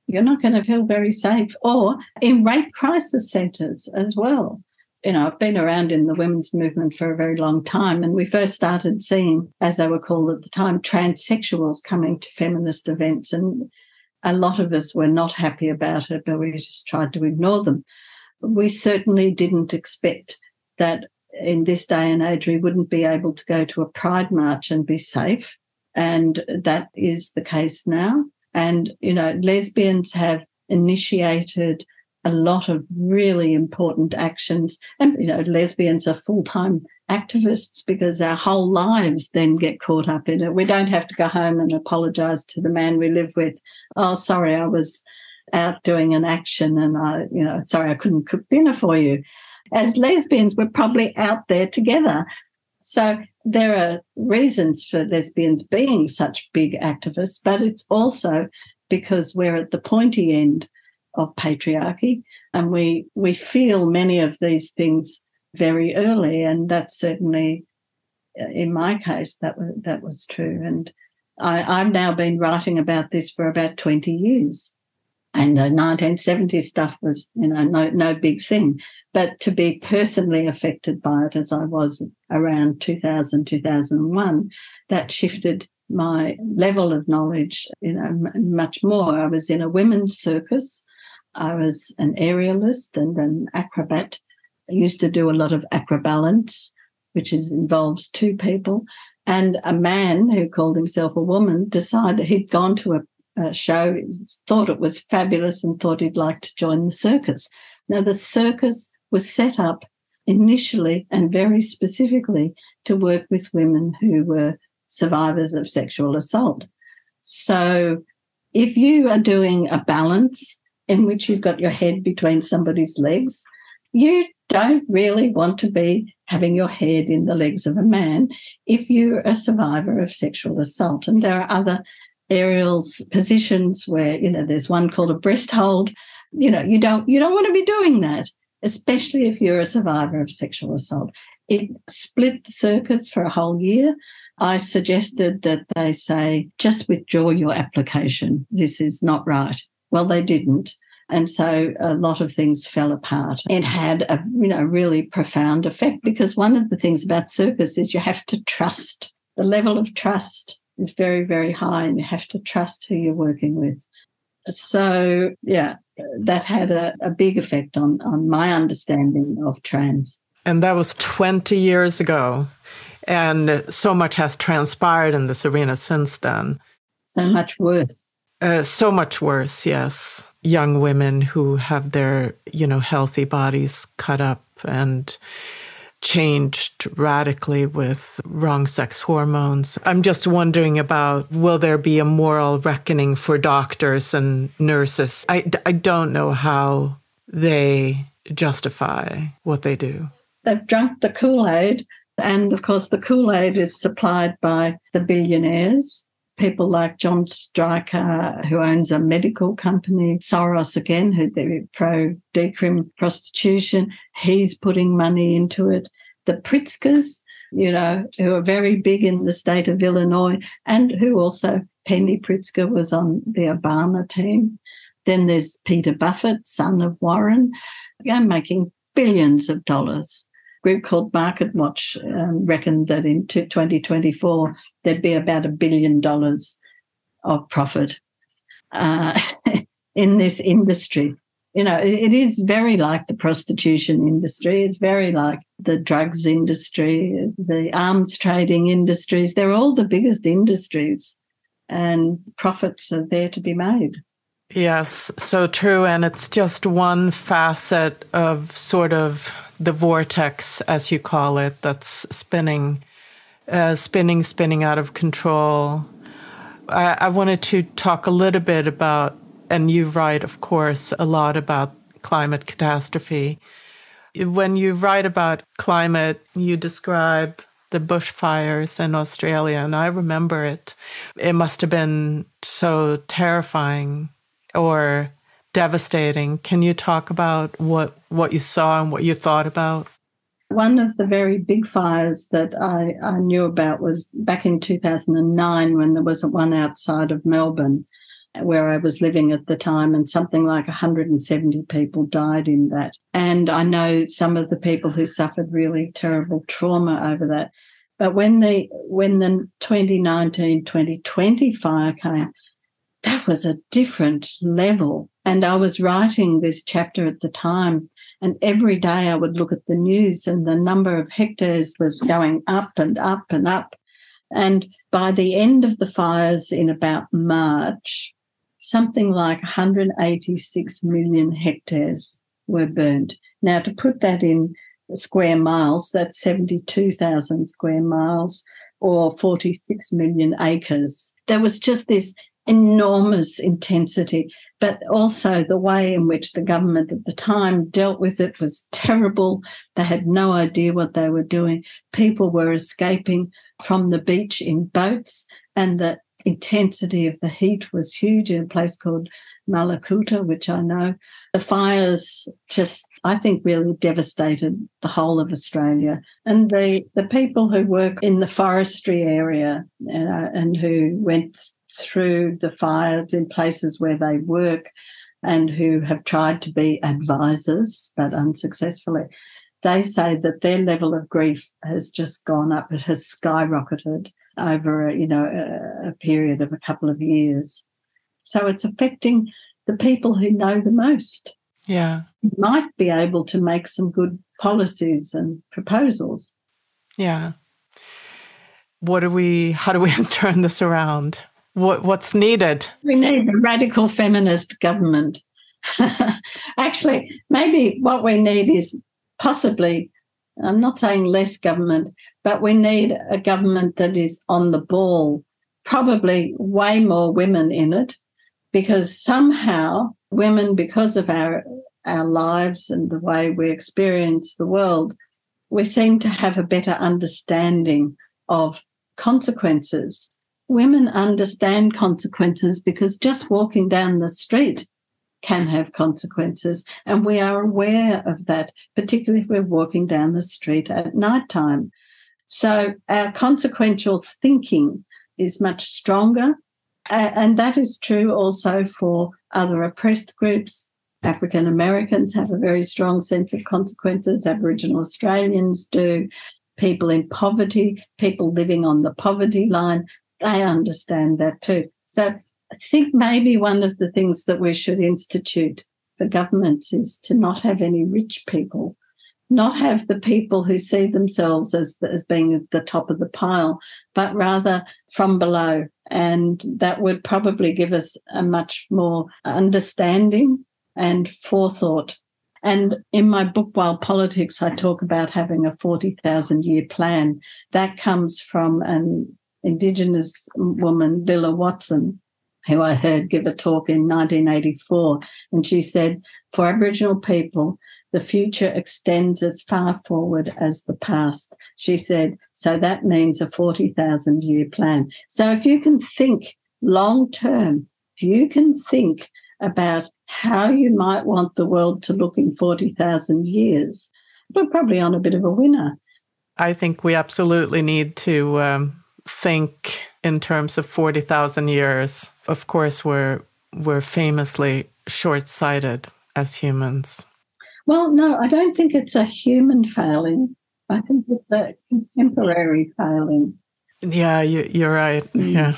you're not going to feel very safe. Or in rape crisis centres as well. You know, I've been around in the women's movement for a very long time, and we first started seeing, as they were called at the time, transsexuals coming to feminist events, and a lot of us were not happy about it, but we just tried to ignore them. We certainly didn't expect that in this day and age we wouldn't be able to go to a pride march and be safe, and that is the case now. And, you know, lesbians have initiated a lot of really important actions. And, you know, lesbians are full-time activists because our whole lives then get caught up in it. We don't have to go home and apologise to the man we live with. Oh, sorry, I was out doing an action and, I, you know, sorry, I couldn't cook dinner for you. As lesbians, we're probably out there together. So there are reasons for lesbians being such big activists, but it's also because we're at the pointy end of patriarchy, and we we feel many of these things very early, and that certainly, in my case, that was, that was true. And I, I've now been writing about this for about twenty years, and the nineteen seventies stuff was, you know, no, no big thing. But to be personally affected by it, as I was around two thousand, two thousand one, that shifted my level of knowledge, you know, much more. I was in a women's circus. I was an aerialist and an acrobat. I used to do a lot of acrobalance, which is, involves two people. And a man who called himself a woman decided he'd gone to a, a show, thought it was fabulous, and thought he'd like to join the circus. Now, the circus was set up initially and very specifically to work with women who were survivors of sexual assault. So if you are doing a balance in which you've got your head between somebody's legs, you don't really want to be having your head in the legs of a man if you're a survivor of sexual assault. And there are other aerial positions where, you know, there's one called a breast hold. You know, you don't you don't want to be doing that, especially if you're a survivor of sexual assault. It split the circus for a whole year. I suggested that they say, just withdraw your application. This is not right. Well, they didn't. And so a lot of things fell apart. It had a, you know, really profound effect, because one of the things about circus is you have to trust. The level of trust is very, very high, and you have to trust who you're working with. So, yeah, that had a, a big effect on, on my understanding of trans. And that was twenty years ago. And so much has transpired in this arena since then. So much worse. Uh, so much worse, yes. Young women who have their, you know, healthy bodies cut up and changed radically with wrong sex hormones. I'm just wondering about, will there be a moral reckoning for doctors and nurses? I, I don't know how they justify what they do. They've drunk the Kool-Aid. And, of course, the Kool-Aid is supplied by the billionaires, people like John Stryker, who owns a medical company, Soros again, who they're pro-decrim prostitution. He's putting money into it. The Pritzkers, you know, who are very big in the state of Illinois, and who also, Penny Pritzker was on the Obama team. Then there's Peter Buffett, son of Warren, again, making billions of dollars. Group called Market Watch um, reckoned that in twenty twenty-four there'd be about a billion dollars of profit uh, in this industry. You know, it, it is very like the prostitution industry. It's very like the drugs industry, the arms trading industries. They're all the biggest industries, and profits are there to be made. Yes, so true. And it's just one facet of sort of the vortex, as you call it, that's spinning, uh, spinning, spinning out of control. I, I wanted to talk a little bit about, and you write, of course, a lot about climate catastrophe. When you write about climate, you describe the bushfires in Australia, and I remember it. It must have been so terrifying or devastating. Can you talk about what, what you saw and what you thought about? One of the very big fires that I, I knew about was back in two thousand nine, when there was one outside of Melbourne where I was living at the time, and something like one hundred seventy people died in that. And I know some of the people who suffered really terrible trauma over that. But when the, when the twenty nineteen twenty twenty fire came, that was a different level. And I was writing this chapter at the time, and every day I would look at the news, and the number of hectares was going up and up and up. And by the end of the fires in about March, something like one hundred eighty-six million hectares were burnt. Now, to put that in square miles, that's seventy-two thousand square miles, or forty-six million acres. There was just this enormous intensity, but also the way in which the government at the time dealt with it was terrible. They had no idea what they were doing. People were escaping from the beach in boats, and the intensity of the heat was huge in a place called Malakuta, which I know. The fires just, I think, really devastated the whole of Australia. And the, the people who work in the forestry area uh, and who went through the fires in places where they work and who have tried to be advisors, but unsuccessfully, they say that their level of grief has just gone up. It has skyrocketed over, a, you know, a, a period of a couple of years. So it's affecting the people who know the most. Yeah. You might be able to make some good policies and proposals. Yeah. What do we, how do we turn this around? What, what's needed? We need a radical feminist government. Actually, maybe what we need is possibly, I'm not saying less government, but we need a government that is on the ball, probably way more women in it, because somehow women, because of our our lives and the way we experience the world, we seem to have a better understanding of consequences. Women understand consequences because just walking down the street can have consequences, and we are aware of that, particularly if we're walking down the street at night time. So our consequential thinking is much stronger, and that is true also for other oppressed groups. African Americans have a very strong sense of consequences, Aboriginal Australians do, people in poverty, people living on the poverty line, they understand that too. So I think maybe one of the things that we should institute for governments is to not have any rich people, not have the people who see themselves as, as being at the top of the pile, but rather from below. And that would probably give us a much more understanding and forethought. And in my book, Wild Politics, I talk about having a forty thousand year plan. That comes from an Indigenous woman, Villa Watson, who I heard give a talk in nineteen eighty-four, and she said, for Aboriginal people, the future extends as far forward as the past. She said, so that means a forty thousand year plan. So if you can think long term, if you can think about how you might want the world to look in forty thousand years, we're probably on a bit of a winner. I think we absolutely need to um, think in terms of forty thousand years. Of course, we're we're famously short-sighted as humans. Well, no, I don't think it's a human failing. I think it's a contemporary failing. Yeah, you, you're right. Yeah,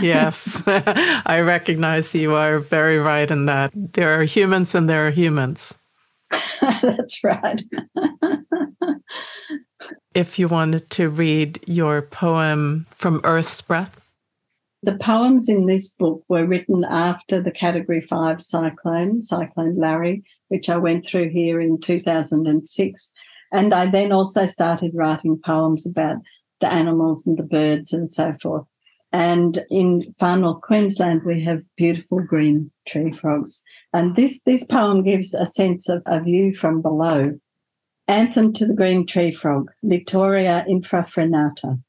yes. I recognize you are very right in that. There are humans and there are humans. That's right. If you wanted to read your poem From Earth's Breath. The poems in this book were written after the Category five cyclone, Cyclone Larry, which I went through here in two thousand six. And I then also started writing poems about the animals and the birds and so forth. And in far north Queensland, we have beautiful green tree frogs. And this, this poem gives a sense of a view from below. Anthem to the green tree frog, Litoria infrafrenata.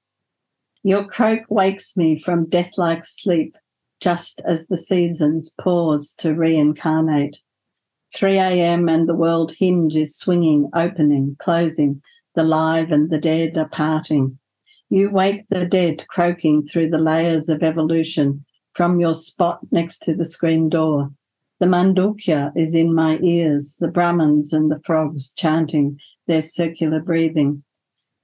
Your croak wakes me from death-like sleep, just as the seasons pause to reincarnate. three a.m. and the world hinge is swinging, opening, closing. The live and the dead are parting. You wake the dead croaking through the layers of evolution from your spot next to the screen door. The mandukya is in my ears, the Brahmins and the frogs chanting their circular breathing.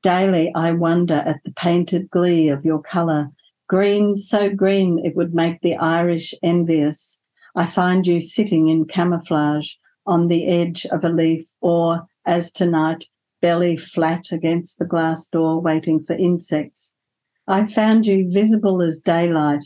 Daily I wonder at the painted glee of your colour, green so green it would make the Irish envious. I find you sitting in camouflage on the edge of a leaf or, as tonight, belly flat against the glass door waiting for insects. I found you visible as daylight,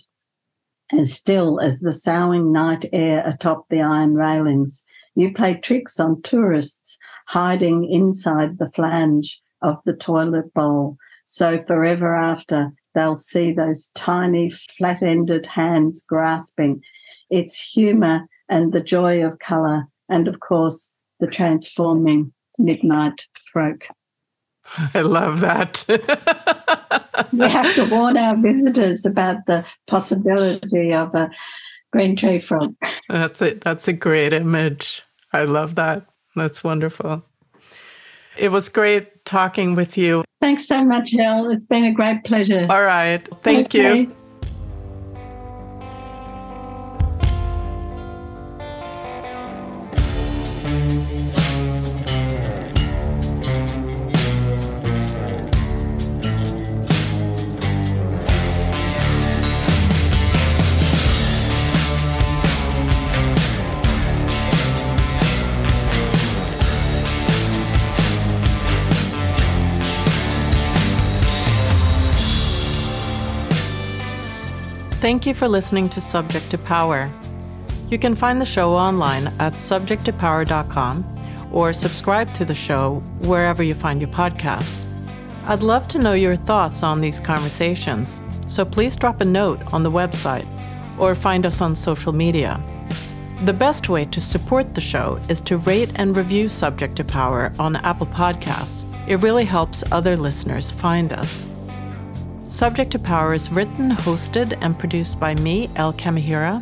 as still as the soughing night air atop the iron railings. You play tricks on tourists hiding inside the flange of the toilet bowl, so forever after they'll see those tiny flat-ended hands grasping. It's humour and the joy of colour and, of course, the transforming midnight croak. I love that. We have to warn our visitors about the possibility of a green tree frog. That's it. That's a great image. I love that. That's wonderful. It was great talking with you. Thanks so much, Elle. It's been a great pleasure. All right. Thank okay. you. Thank you for listening to Subject to Power. You can find the show online at subject to power dot com or subscribe to the show wherever you find your podcasts. I'd love to know your thoughts on these conversations, so please drop a note on the website or find us on social media. The best way to support the show is to rate and review Subject to Power on Apple Podcasts. It really helps other listeners find us. Subject to Power is written, hosted, and produced by me, Elle Kamehira.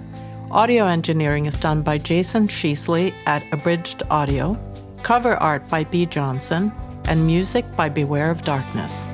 Audio engineering is done by Jason Sheasley at Abridged Audio. Cover art by B. Johnson, and music by Beware of Darkness.